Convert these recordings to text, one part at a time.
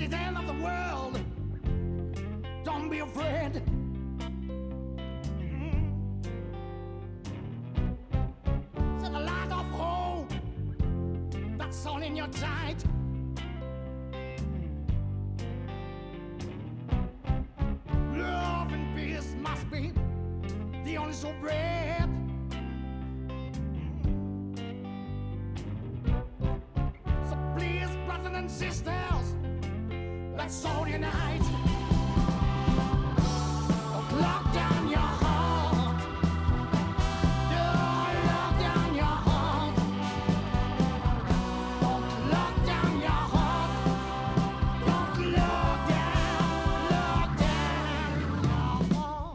it is the end of the world. Don't be afraid. Mm-hmm. So the light of hope that's all in your sight. Love and peace must be the only so bread. So please, brothers and sisters, let's all unite. Don't lock down your heart. Don't lock down your heart. Don't lock down your heart. Don't lock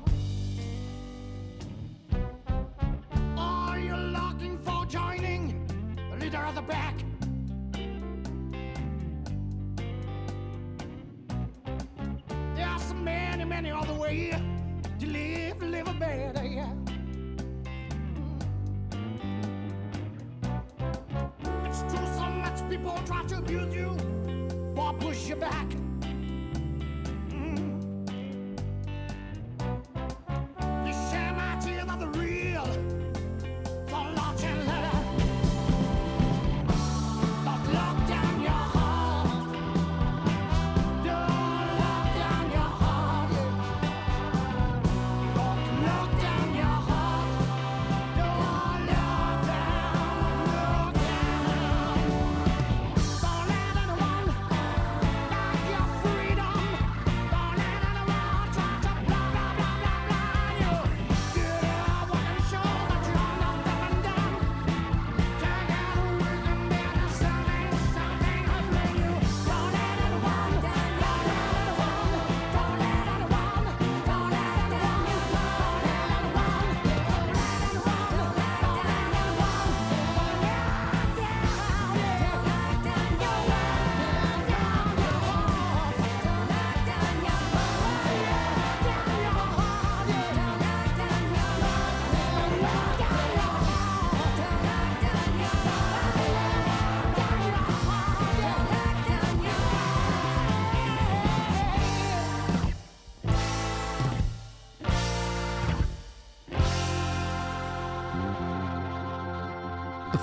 down your heart. Are you looking for joining the leader of the pack? Many other way to live a better, yeah. It's true, so much people try to abuse you or push you back.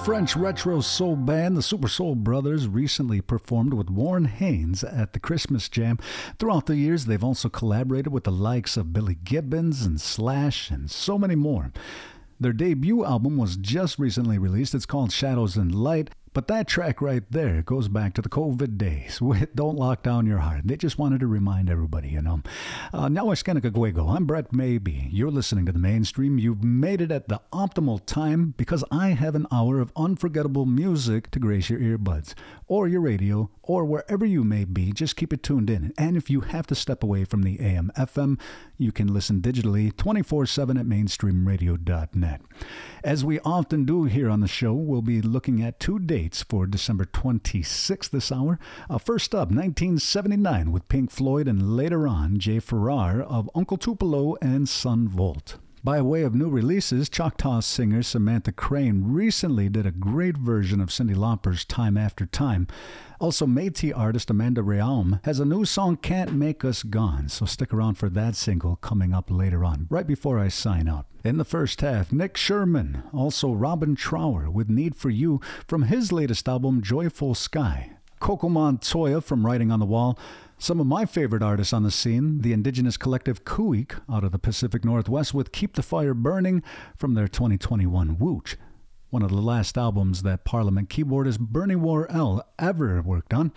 French retro soul band, the Supersoul Brothers, recently performed with Warren Haynes at the Christmas Jam. Throughout the years, they've also collaborated with the likes of Billy Gibbons and Slash and so many more. Their debut album was just recently released. It's called Shadows and Light. But that track right there goes back to the COVID days with Don't Lock Down Your Heart. They just wanted to remind everybody, you know. Now it's Khu.ée'z'. I'm Brett Mabee. You're listening to The Mainstream. You've made it at the optimal time because I have an hour of unforgettable music to grace your earbuds or your radio or wherever you may be. Just keep it tuned in. And if you have to step away from the AM FM, you can listen digitally 24/7 at MainstreamRadio.net. As we often do here on the show, we'll be looking at 2 days for December 26th this hour. First up, 1979 with Pink Floyd, and later on, Jay Farrar of Uncle Tupelo and Son Volt. By way of new releases, Choctaw singer Samantha Crane recently did a great version of Cyndi Lauper's Time After Time. Also, Métis artist Amanda Rheaume has a new song, Can't Make Us Gone, so stick around for that single coming up later on, right before I sign out. In the first half, Nick Sherman, also Robin Trower with Need For You from his latest album, Joyful Sky. Coco Montoya from Writing on the Wall. Some of my favorite artists on the scene, the indigenous collective Khu.ée'z' out of the Pacific Northwest with Keep the Fire Burning from their 2021 Wooch, one of the last albums that Parliament keyboardist Bernie Warrell ever worked on.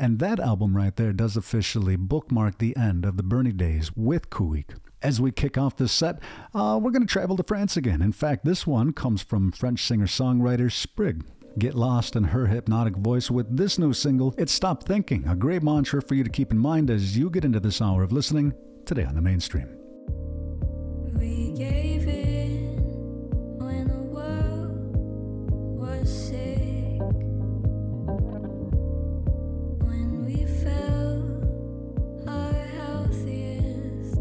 And that album right there does officially bookmark the end of the Bernie days with Khu.ée'z'. As we kick off this set, we're going to travel to France again. In fact, this one comes from French singer-songwriter Sprig. Get lost in her hypnotic voice with this new single, it's Stop Thinking, a great mantra for you to keep in mind as you get into this hour of listening today on The Mainstream. We gave in when the world was sick, when we felt our healthiest.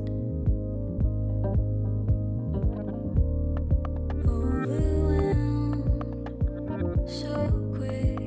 So quick.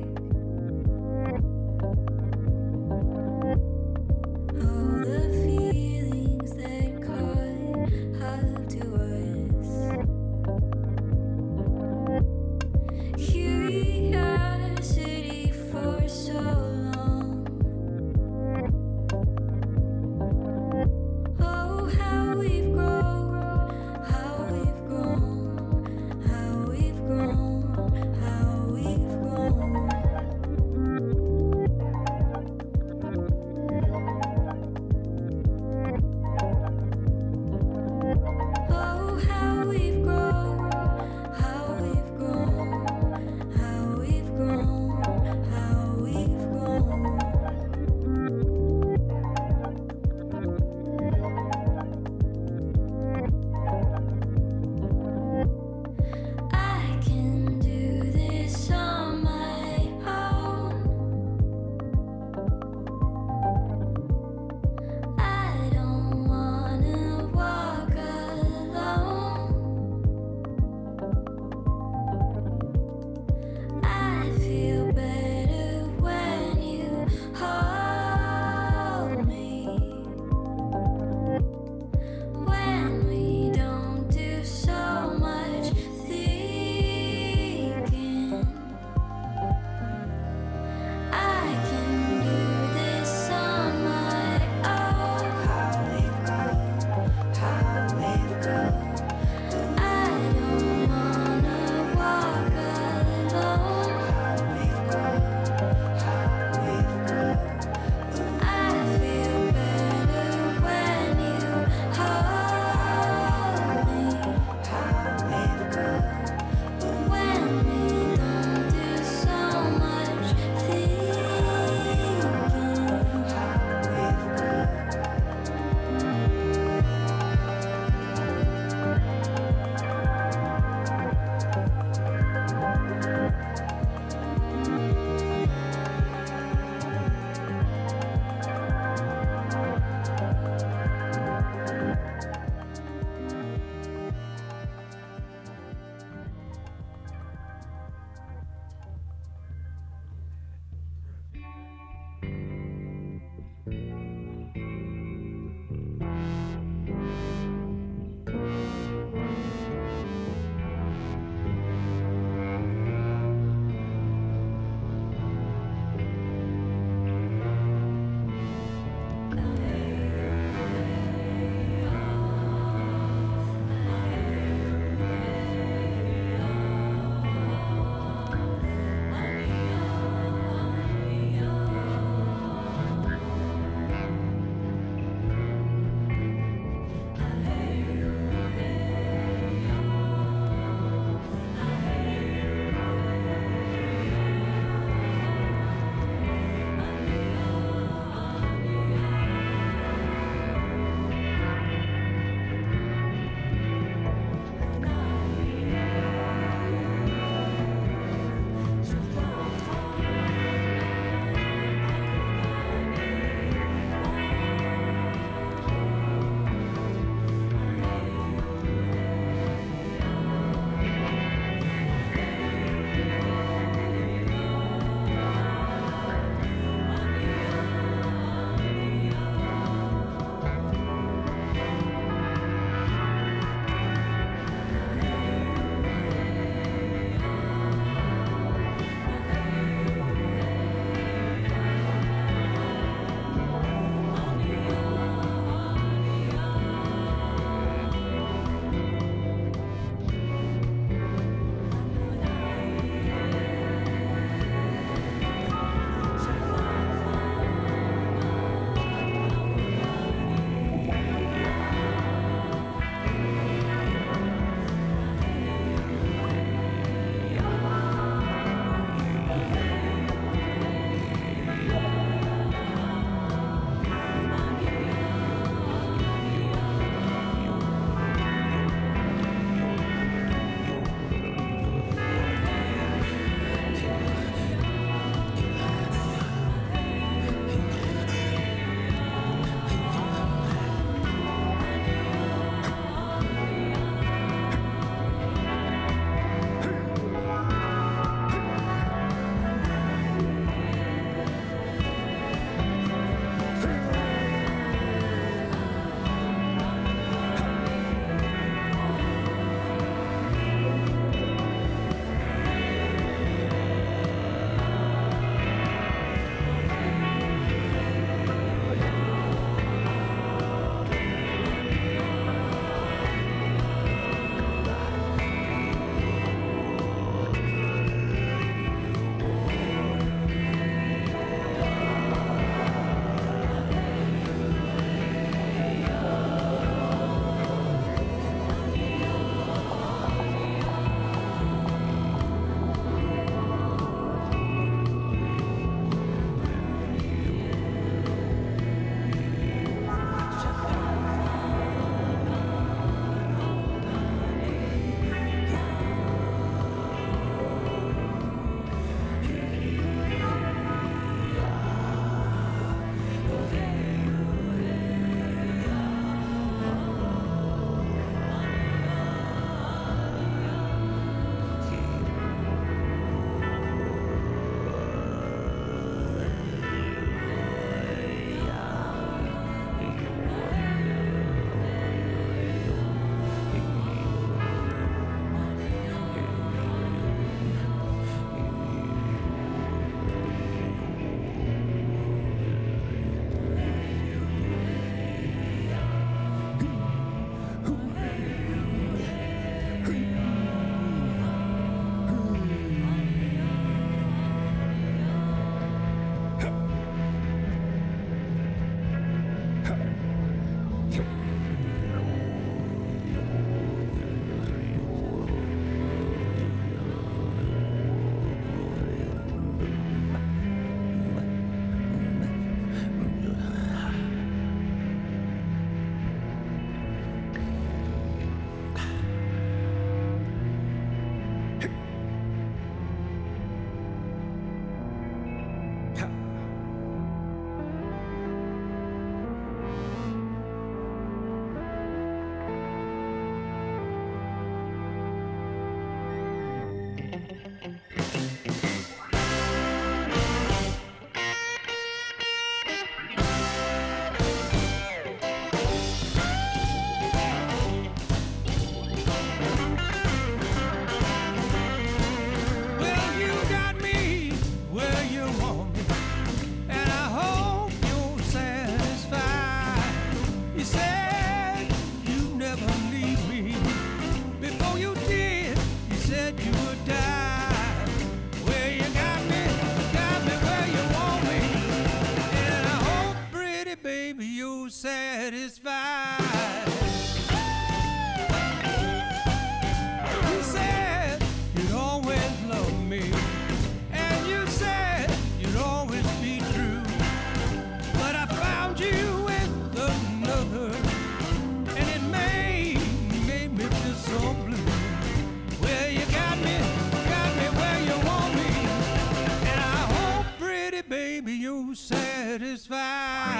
satisfied. You said you'd always love me, and you said you'd always be true, but I found you with another, and it made me feel so blue. Well, you got me where you want me, and I hope, pretty baby, you're satisfied.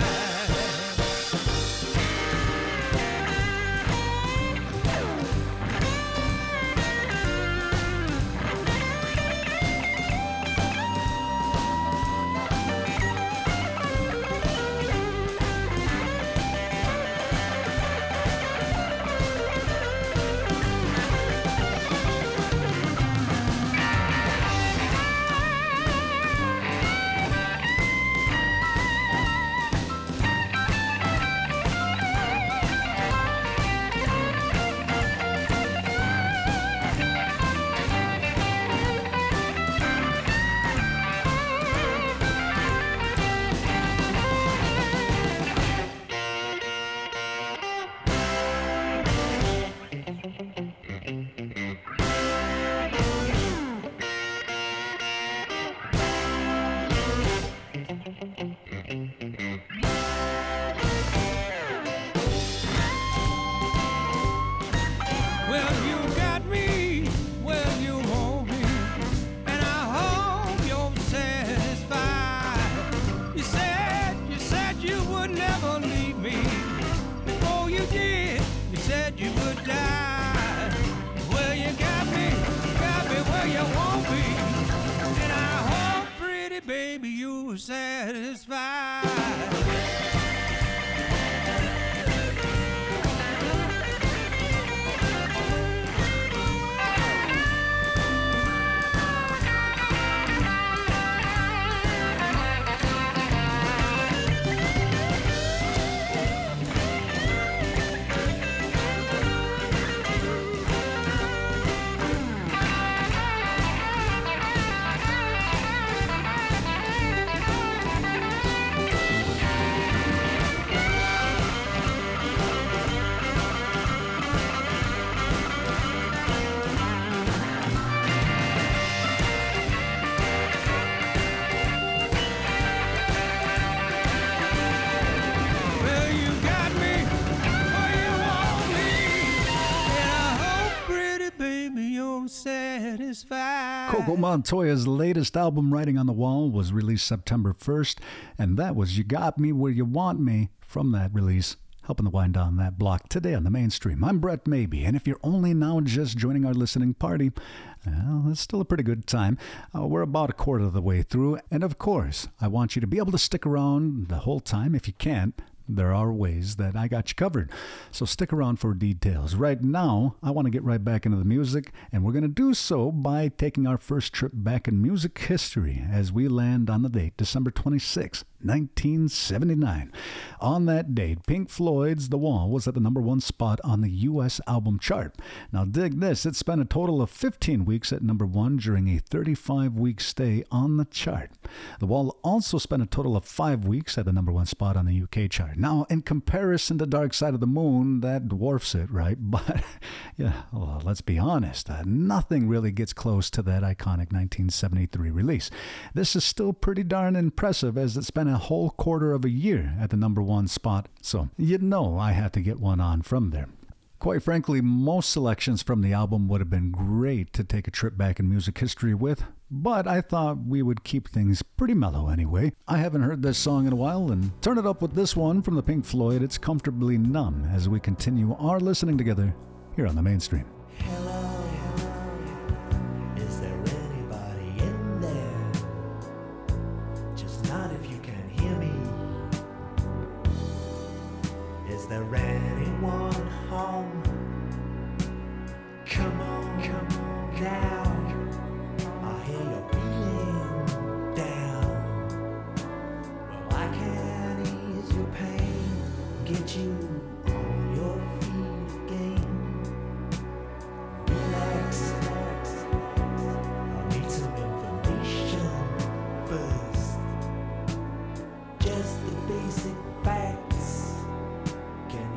Coco Montoya's latest album, Writing on the Wall, was released September 1st, and that was You Got Me Where You Want Me from that release, helping to wind down that block today on the Mainstream. I'm Brett Mabee, and if you're only now just joining our listening party, well, it's still a pretty good time. We're about a quarter of the way through, and of course, I want you to be able to stick around the whole time if you can. There are ways that I got you covered, so stick around for details. Right now, I want to get right back into the music, and we're going to do so by taking our first trip back in music history as we land on the date, December 26, 1979. On that date, Pink Floyd's The Wall was at the number one spot on the U.S. album chart. Now dig this, it spent a total of 15 weeks at number one during a 35-week stay on the chart. The Wall also spent a total of 5 weeks at the number one spot on the U.K. chart. Now, in comparison to Dark Side of the Moon, that dwarfs it, right? But, yeah, well, let's be honest, nothing really gets close to that iconic 1973 release. This is still pretty darn impressive as it spent a whole quarter of a year at the number one spot, so you know I had to get one on from there. Quite frankly, most selections from the album would have been great to take a trip back in music history with, but I thought we would keep things pretty mellow anyway. I haven't heard this song in a while, and turn it up with this one from the Pink Floyd. It's Comfortably Numb as we continue our listening together here on the Mainstream. Hello. Is there anybody in there? Just not if you can hear me. Is there anyone home? Come on down. I hear you're feeling down. Well, I can ease your pain, get you on your feet again. Relax. I need some information first. Just the basic facts. Can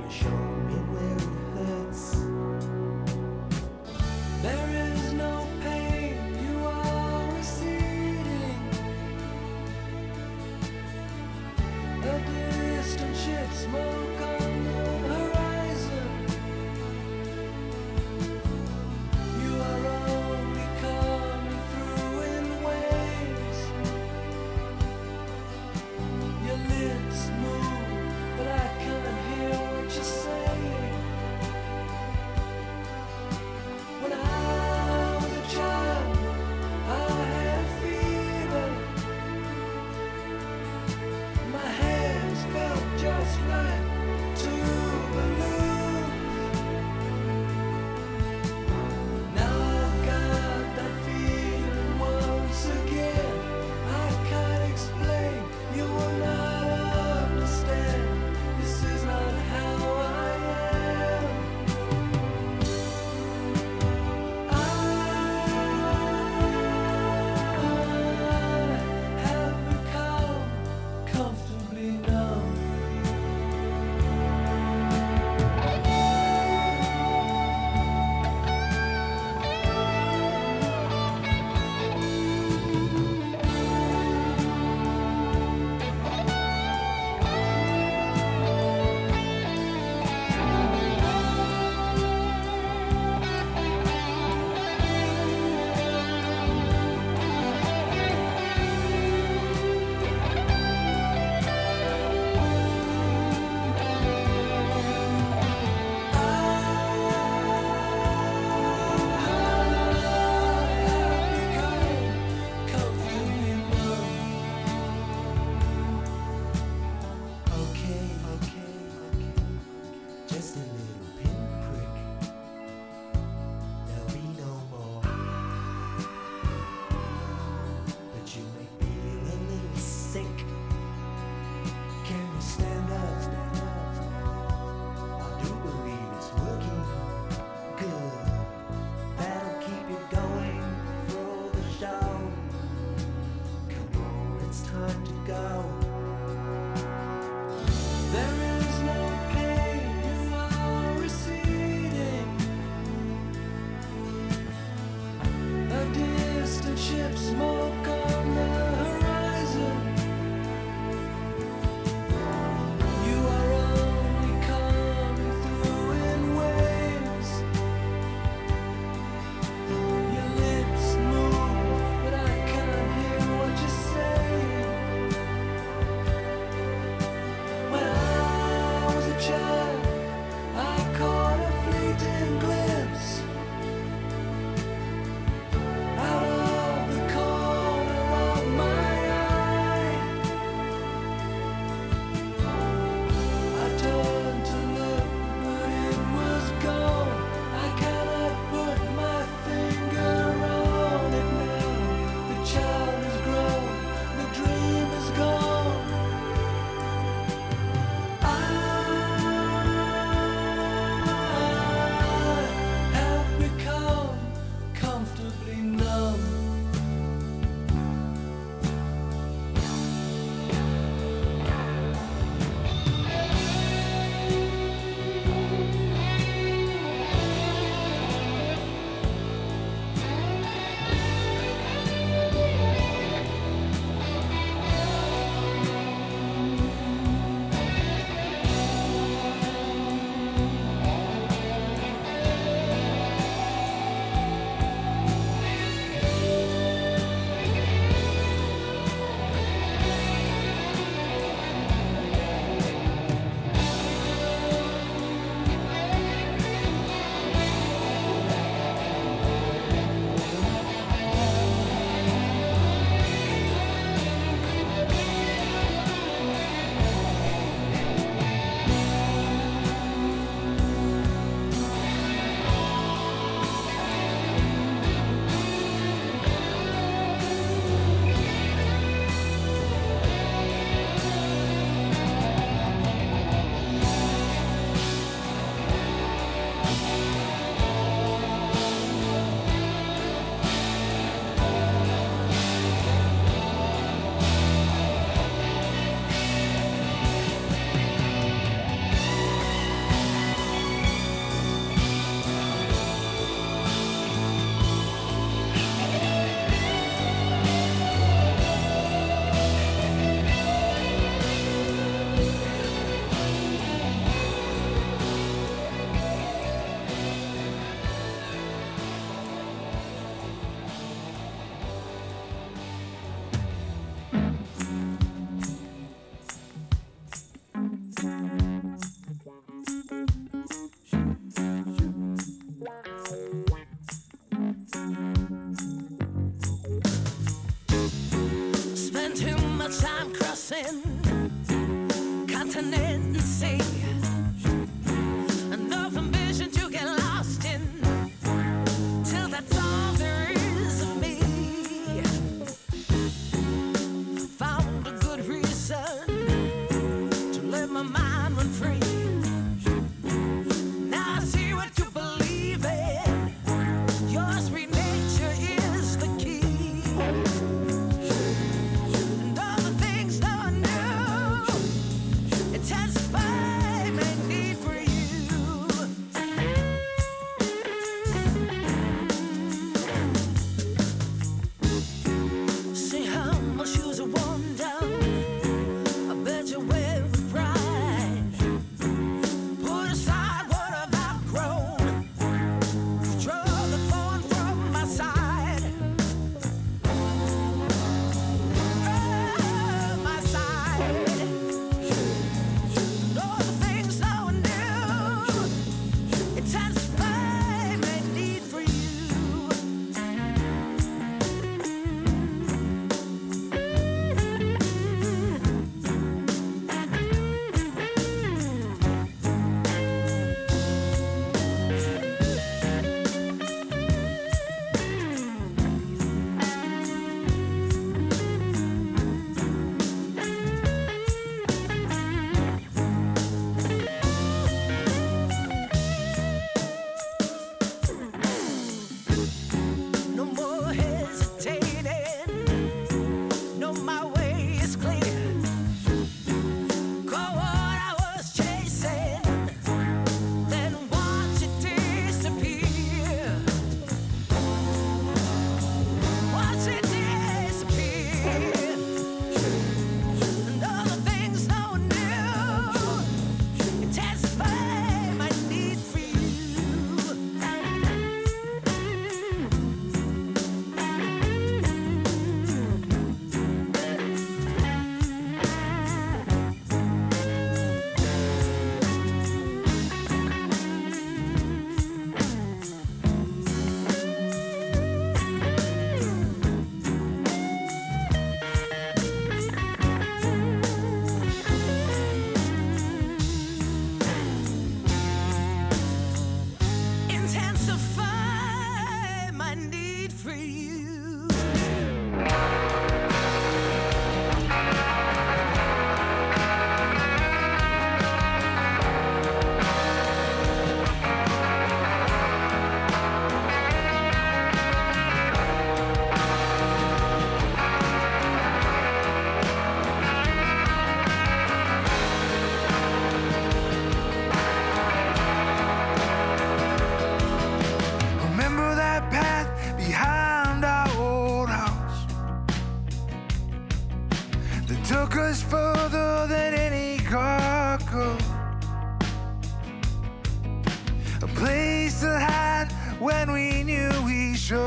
a place to hide when we knew we should,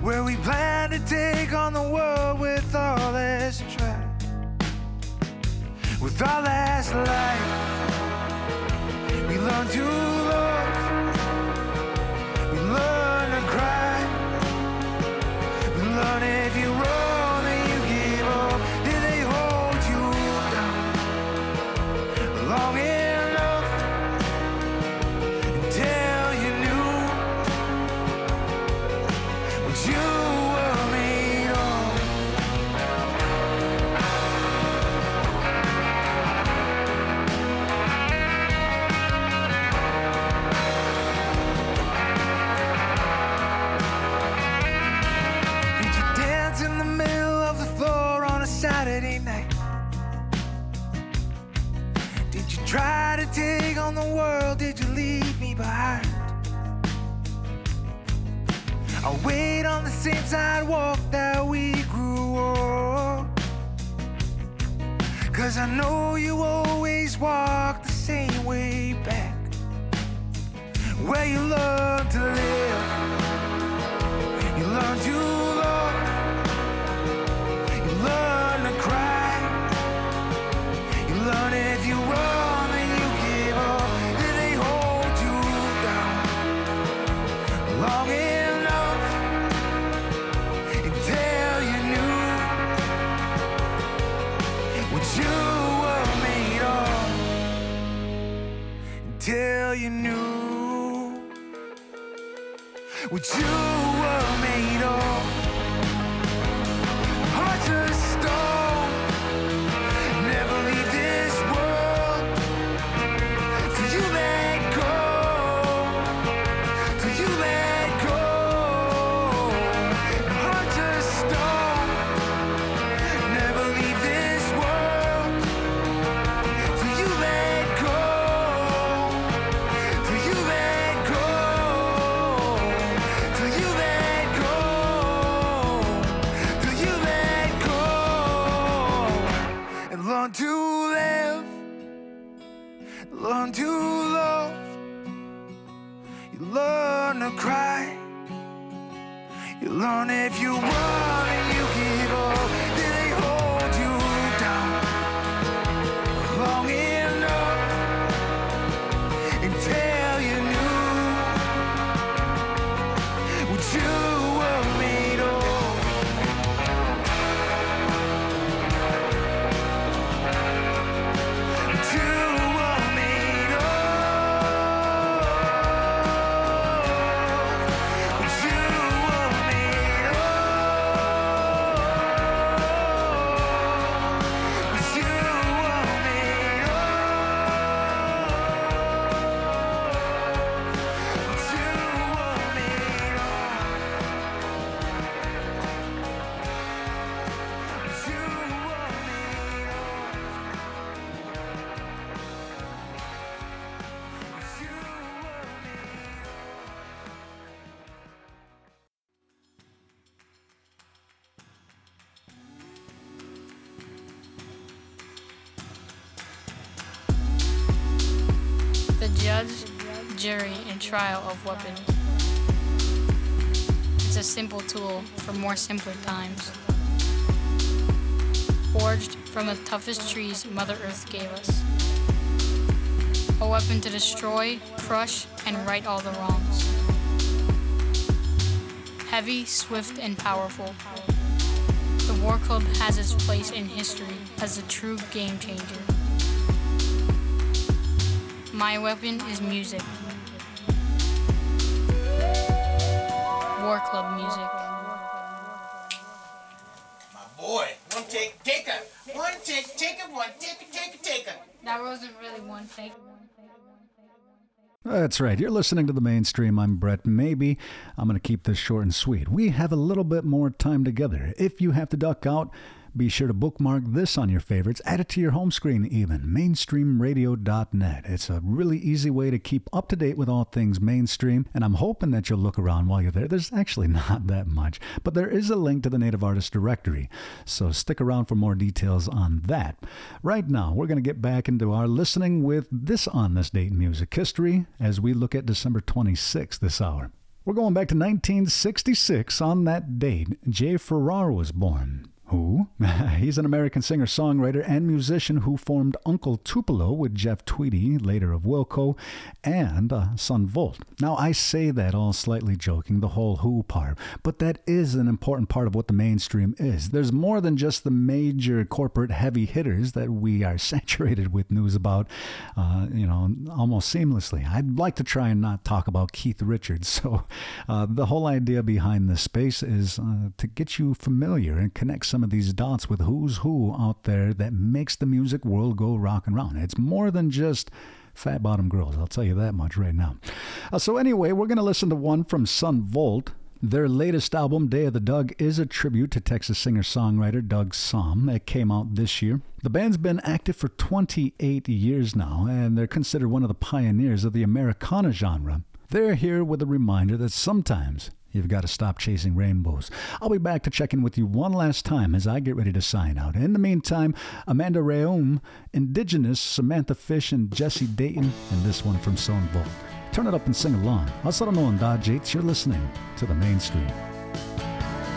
where we planned to take on the world with all that's tried, with all that's life. We learned to love, we learned to cry, we learned if you roll and you give up, did they hold you down long enough until you knew what you were made of. Did you dance in the middle of the floor on a Saturday night? Did you try to take on the world? Did you leave me behind? I'll wait on the same sidewalk that we grew old, 'cause I know you always walk the same way back, where you learn to live, you learn to love, you learn to cry, you learn if you run and you give up, then they hold you down long enough until you knew what you were made of, until you knew what you were made of. Hearts of stone, never leave this world till you let go, till you let go. Hearts of stone, never leave this world till you let go, till you let go, till you let go, till you let go. And learn to live, learn to love, you learn to cry, you learn if you run and you give up, did they hold you down long enough until you knew what you were made of? What you were made of? What you were made of? What you were made of? What you were made of? What you were made of? What you were made of? The judge, jury, and trial of weapons. It's a simple tool for more simpler times. Forged from the toughest trees Mother Earth gave us. A weapon to destroy, crush, and right all the wrongs. Heavy, swift, and powerful. The war club has its place in history as a true game changer. My weapon is music. War club music. My boy, one take, take a, one take, take a, one take a, take a, take a. That wasn't really one thing. That's right. You're listening to The Mainstream. I'm Brett Mabee. I'm going to keep this short and sweet. We have a little bit more time together. If you have to duck out, Be sure to bookmark this on your favorites. Add it to your home screen even. MainstreamRadio.net. It's a really easy way to keep up to date with all things mainstream, and I'm hoping that you'll look around while you're there. There's actually not that much, but there is a link to the Native Artist Directory, so stick around for more details on that. Right now, we're going to get back into our listening with this On This Date in Music History as we look at December 26th this hour. We're going back to 1966. On that date, Jay Farrar was born. Who? He's an American singer-songwriter and musician who formed Uncle Tupelo with Jeff Tweedy, later of Wilco, and Son Volt. Now, I say that all slightly joking, the whole Who part, but that is an important part of what the mainstream is. There's more than just the major corporate heavy hitters that we are saturated with news about, almost seamlessly. I'd like to try and not talk about Keith Richards. So the whole idea behind this space is to get you familiar and connect some of these dots with who's who out there that makes the music world go rock and round. It's more than just fat bottom girls, I'll tell you that much right now. So anyway, we're going to listen to one from Son Volt. Their latest album, Day of the Dug, is a tribute to Texas singer-songwriter Doug Somm. It came out this year. The band's been active for 28 years now, and they're considered one of the pioneers of the Americana genre. They're here with a reminder that sometimes you've got to stop chasing rainbows. I'll be back to check in with you one last time as I get ready to sign out. In the meantime, Amanda Rheaume, Indigenous, Samantha Fish, and Jesse Dayton, and this one from Son Volt. Turn it up and sing along. You're listening to The Mainstream.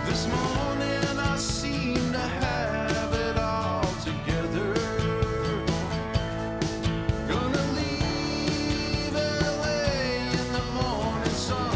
This morning I seem to have it all together. Gonna leave LA in the morning sun.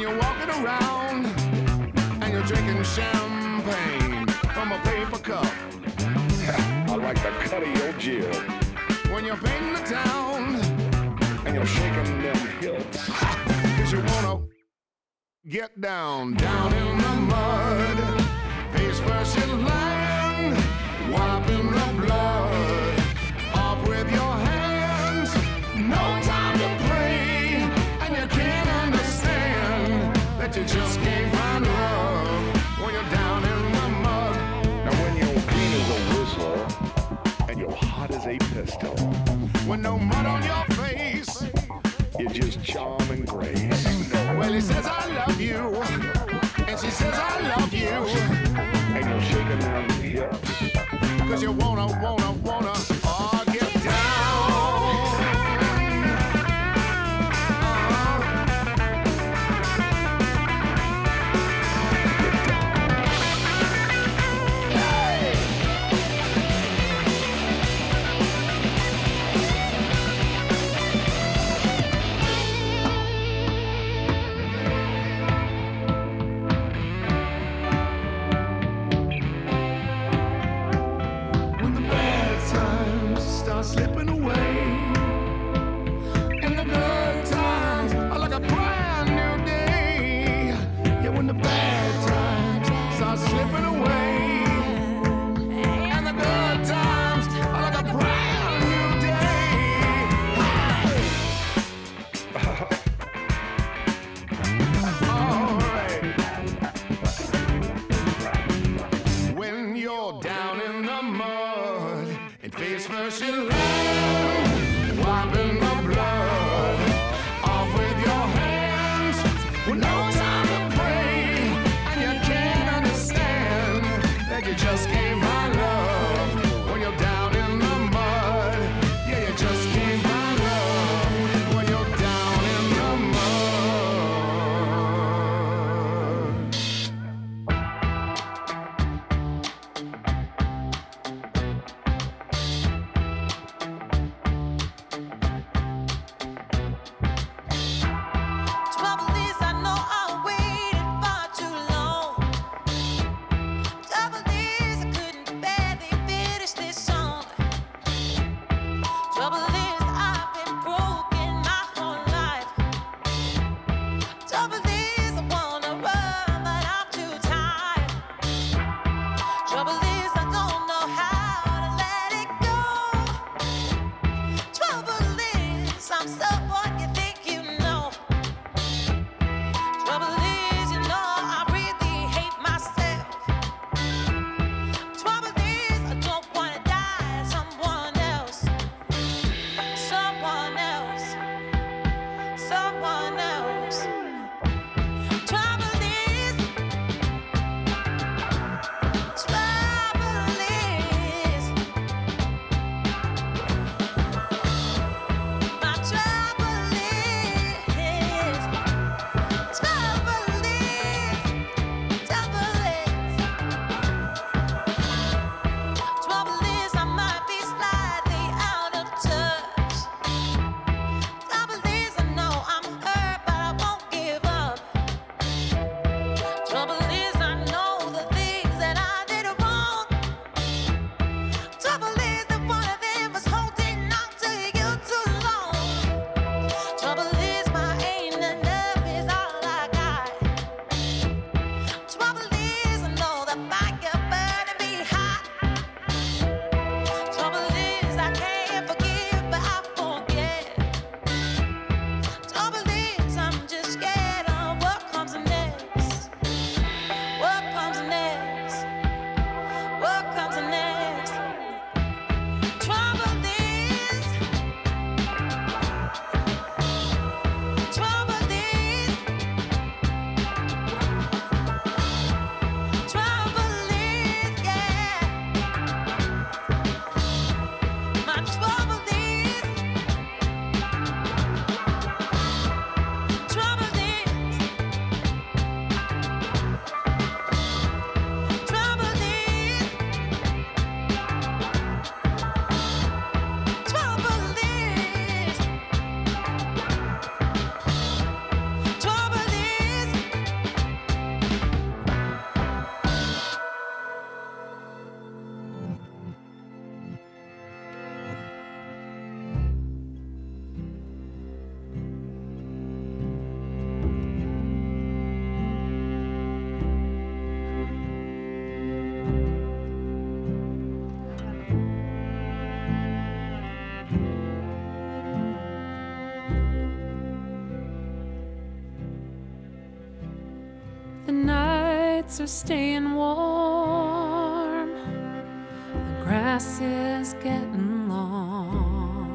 You're walking around and you're drinking champagne. cut of your jib. When you're painting the town and you're shaking them hips, 'cause you wanna get down, down in the mud, face first in line, wiping the blood off with your hands. No time to pray, and you can't understand that you just can't find love when you're down in the mud. Now when your bean is a whistle and you're hot as a pistol, with no mud on your face, you're just charm and grace. Well, he says I love you, and she says I love you, and you're shaking down the hips, 'cause you wanna all get slipping away, and the good times are like a brand new day. Yeah, when the bad times start slipping away, and the good times are like a brand new day. All right. When you're down in the mud and face first in line, nights are staying warm. The grass is getting long.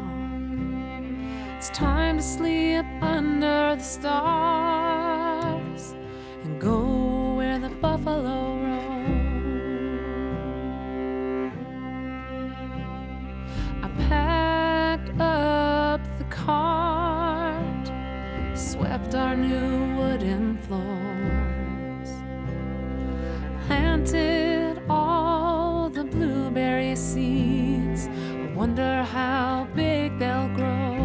It's time to sleep under the stars and go where the buffalo roam. I packed up the cart, swept our new wooden floor, planted all the blueberry seeds. I wonder how big they'll grow.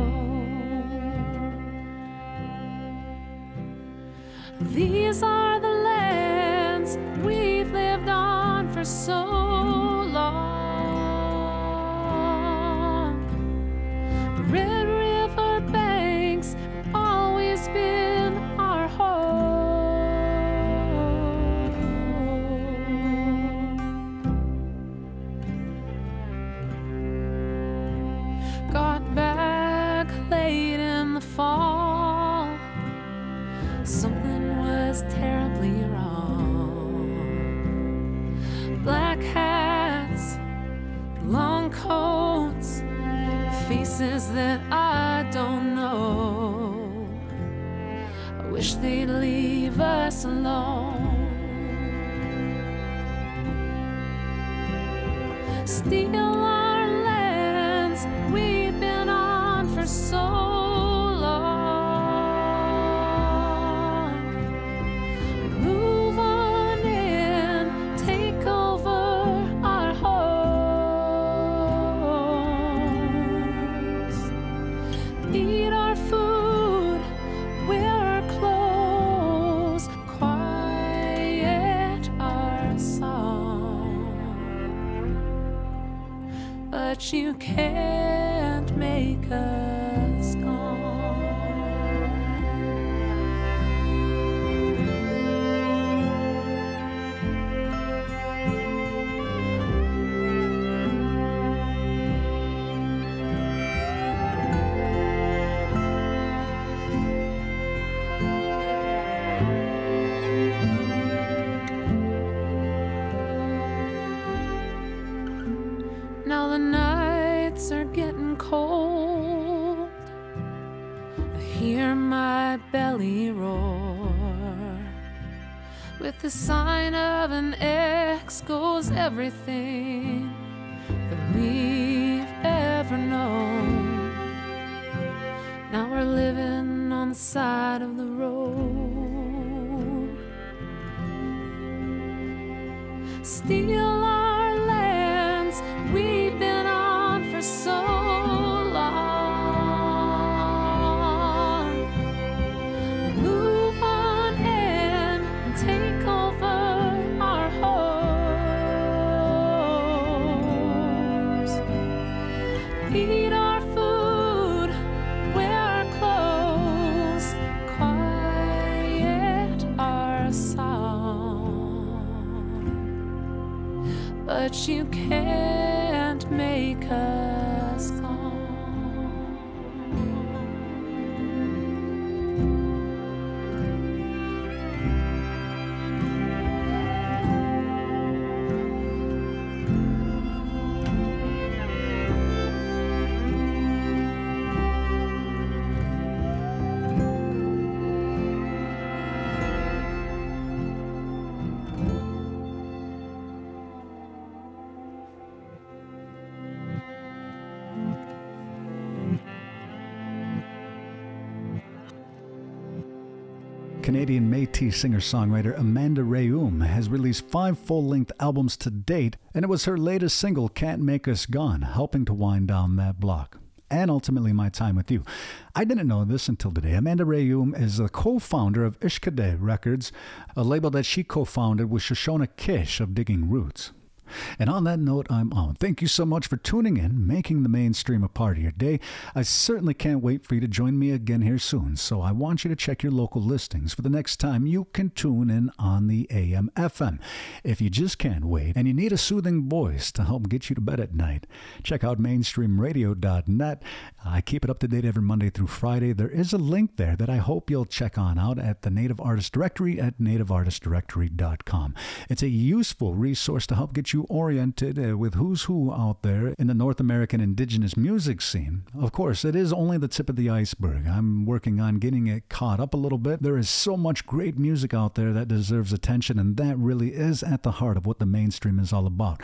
These are the lands we've lived on for so long. The Red River banks have always been our home. Got back late in the fall. Something was terribly wrong. Black hats, long coats, faces that I don't know. I wish they'd leave us alone. Steal our lands, we've been on for so long. Move on in, take over our homes. Eat our food, wear our clothes, quiet our song. But you can't make us gone. Now the nights are getting cold. I hear my belly roar. With the sign of an X goes everything that we've ever known. Now we're living on the side of the road. Steal our lands, we've been on for so long. Move on in and take over our homes. Eat our food, wear our clothes, quiet our song. But you can't make us gone. Canadian Métis singer-songwriter Amanda Rheaume has released 5 full-length albums to date, and it was her latest single, Can't Make Us Gone, helping to wind down that block, and ultimately my time with you. I didn't know this until today. Amanda Rheaume is the co-founder of Ishkadeh Records, a label that she co-founded with Shoshona Kish of Digging Roots. And on that note, I'm on. Thank you so much for tuning in, making the mainstream a part of your day. I certainly can't wait for you to join me again here soon, so I want you to check your local listings for the next time you can tune in on the AM FM. If you just can't wait and you need a soothing voice to help get you to bed at night, check out MainstreamRadio.net. I keep it up to date every Monday through Friday. There is a link there that I hope you'll check on out at the Native Artist Directory at nativeartistdirectory.com. It's a useful resource to help get you oriented with who's who out there in the North American indigenous music scene. Of course, it is only the tip of the iceberg. I'm working on getting it caught up a little bit. There is so much great music out there that deserves attention, and that really is at the heart of what the mainstream is all about.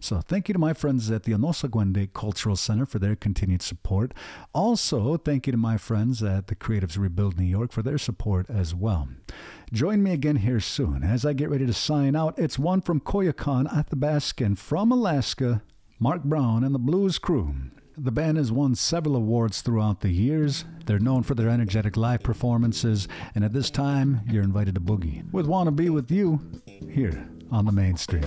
So thank you to my friends at the Onosagwende Cultural Center for their continued support. Also, thank you to my friends at the Creatives Rebuild New York for their support as well. Join me again here soon. As I get ready to sign out, it's one from Koyukon Athabaskan from Alaska, Mark Brown and the Blues Crew. The band has won several awards throughout the years. They're known for their energetic live performances, and at this time, you're invited to boogie with Wanna Be With You here on the mainstream.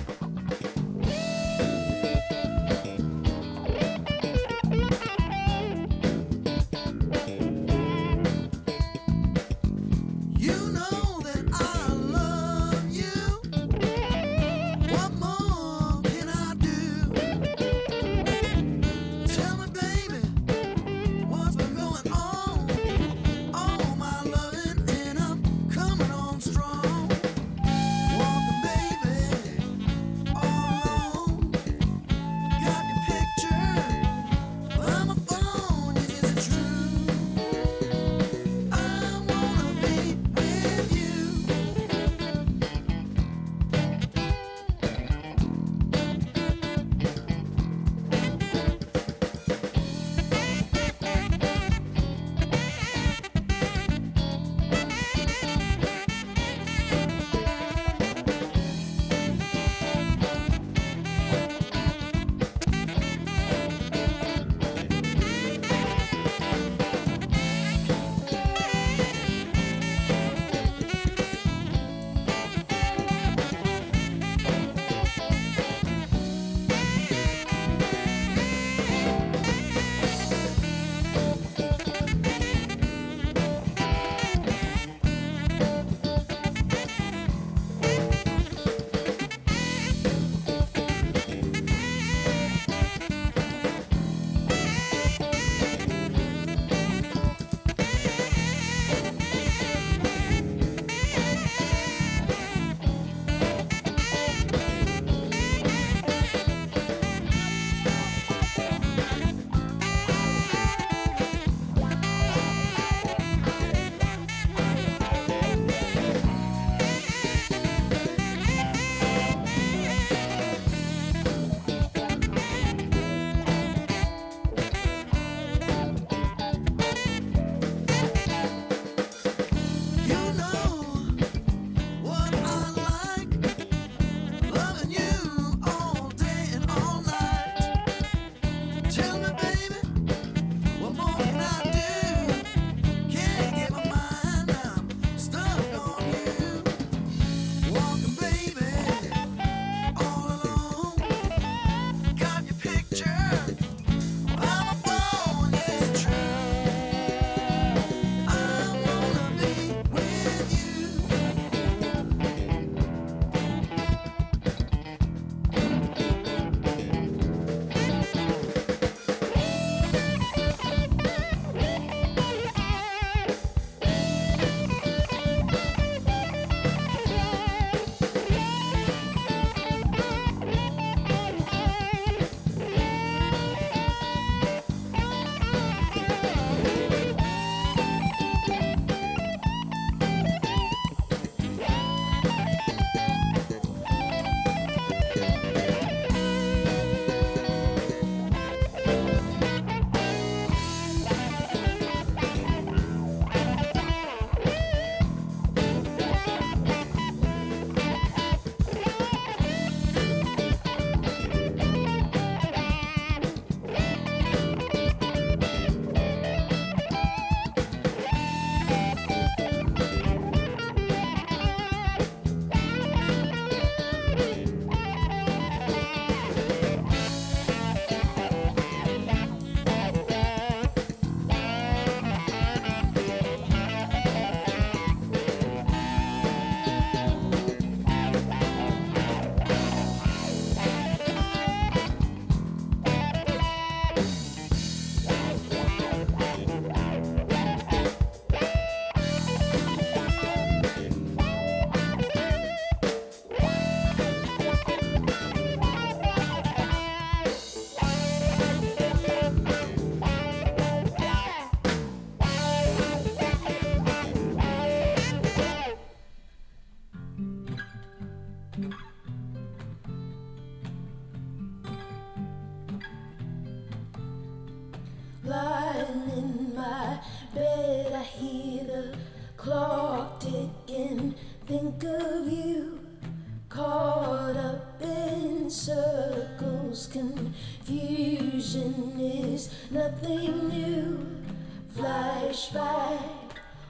flashback,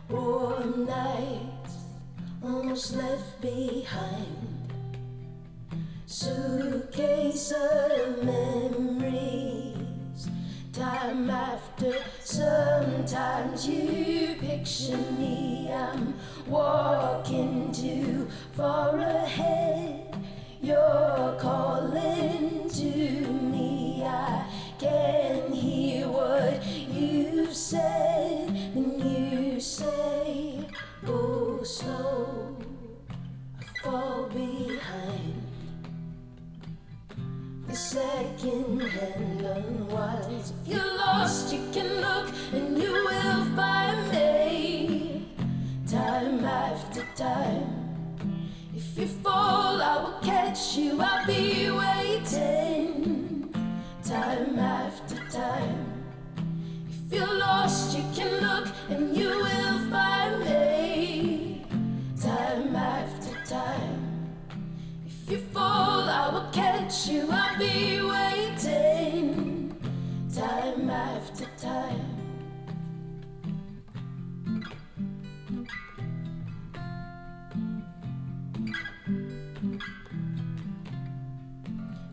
warm nights, almost left behind. Suitcase of memories, time after. Sometimes you picture me, I'm walking too far ahead. You're calling to me, I can hear what you've said. And you say, go slow, I fall behind. The second hand unwinds. If you're lost, you can look and you will find me. Time after time. If you fall, I will catch you, I'll be waiting. Time after time. If you're lost, you can look and you will find me. Time after time. If you fall, I will catch you, I'll be waiting. Time after time.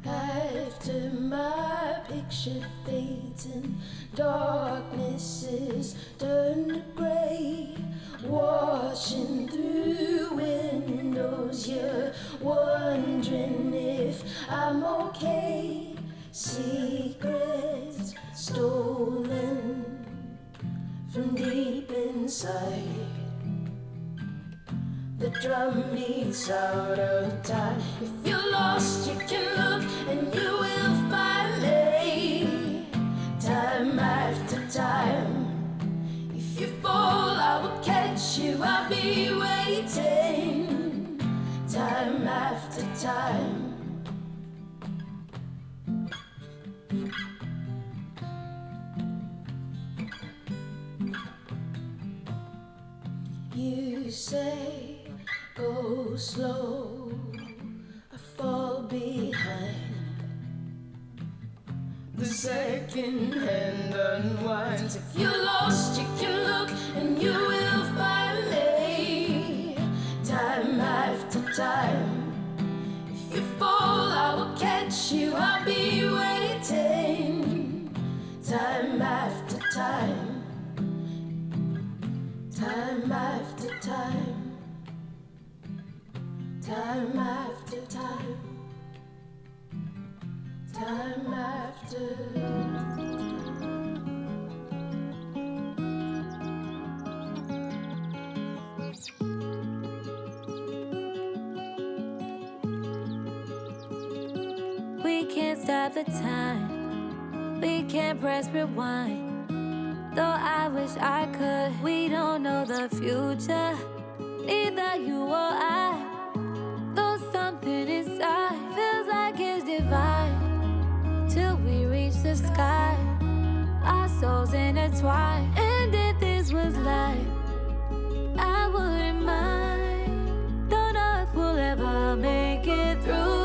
After my picture fades and darkness is turned to grey, watching through windows, you're wondering if I'm okay. Secrets stolen from deep inside. The drum beats out of time. If you're lost, you can look and you will find me. Time after time. If you fall, I will catch you, I'll be waiting. Time after time. You say, go slow, I fall behind. The second hand unwinds. If you're lost, you can look and you will find me. Time after time. If you fall, I will catch you, I'll be waiting. Time after time. Time after time. Time after time. Time after time. We can't stop the time. We can't press rewind. Though I wish I could. We don't know the future, neither you or I. Though something inside feels like it's divine. Till we reach the sky, our souls intertwine. And if this was life, I wouldn't mind. Don't know if we'll ever make it through.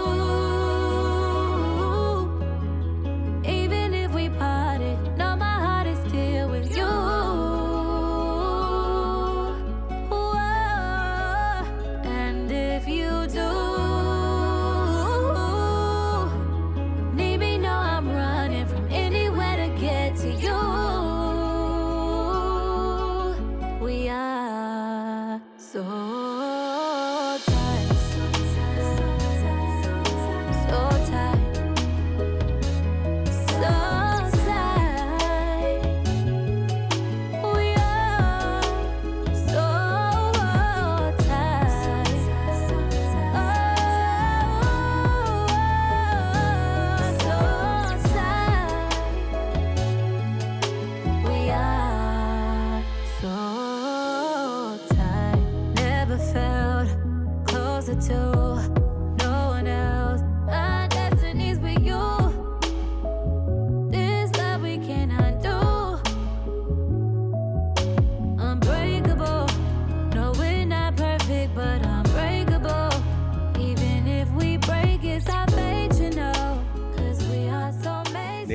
Even if we parted, no, my heart is still with you. Whoa. And if you do.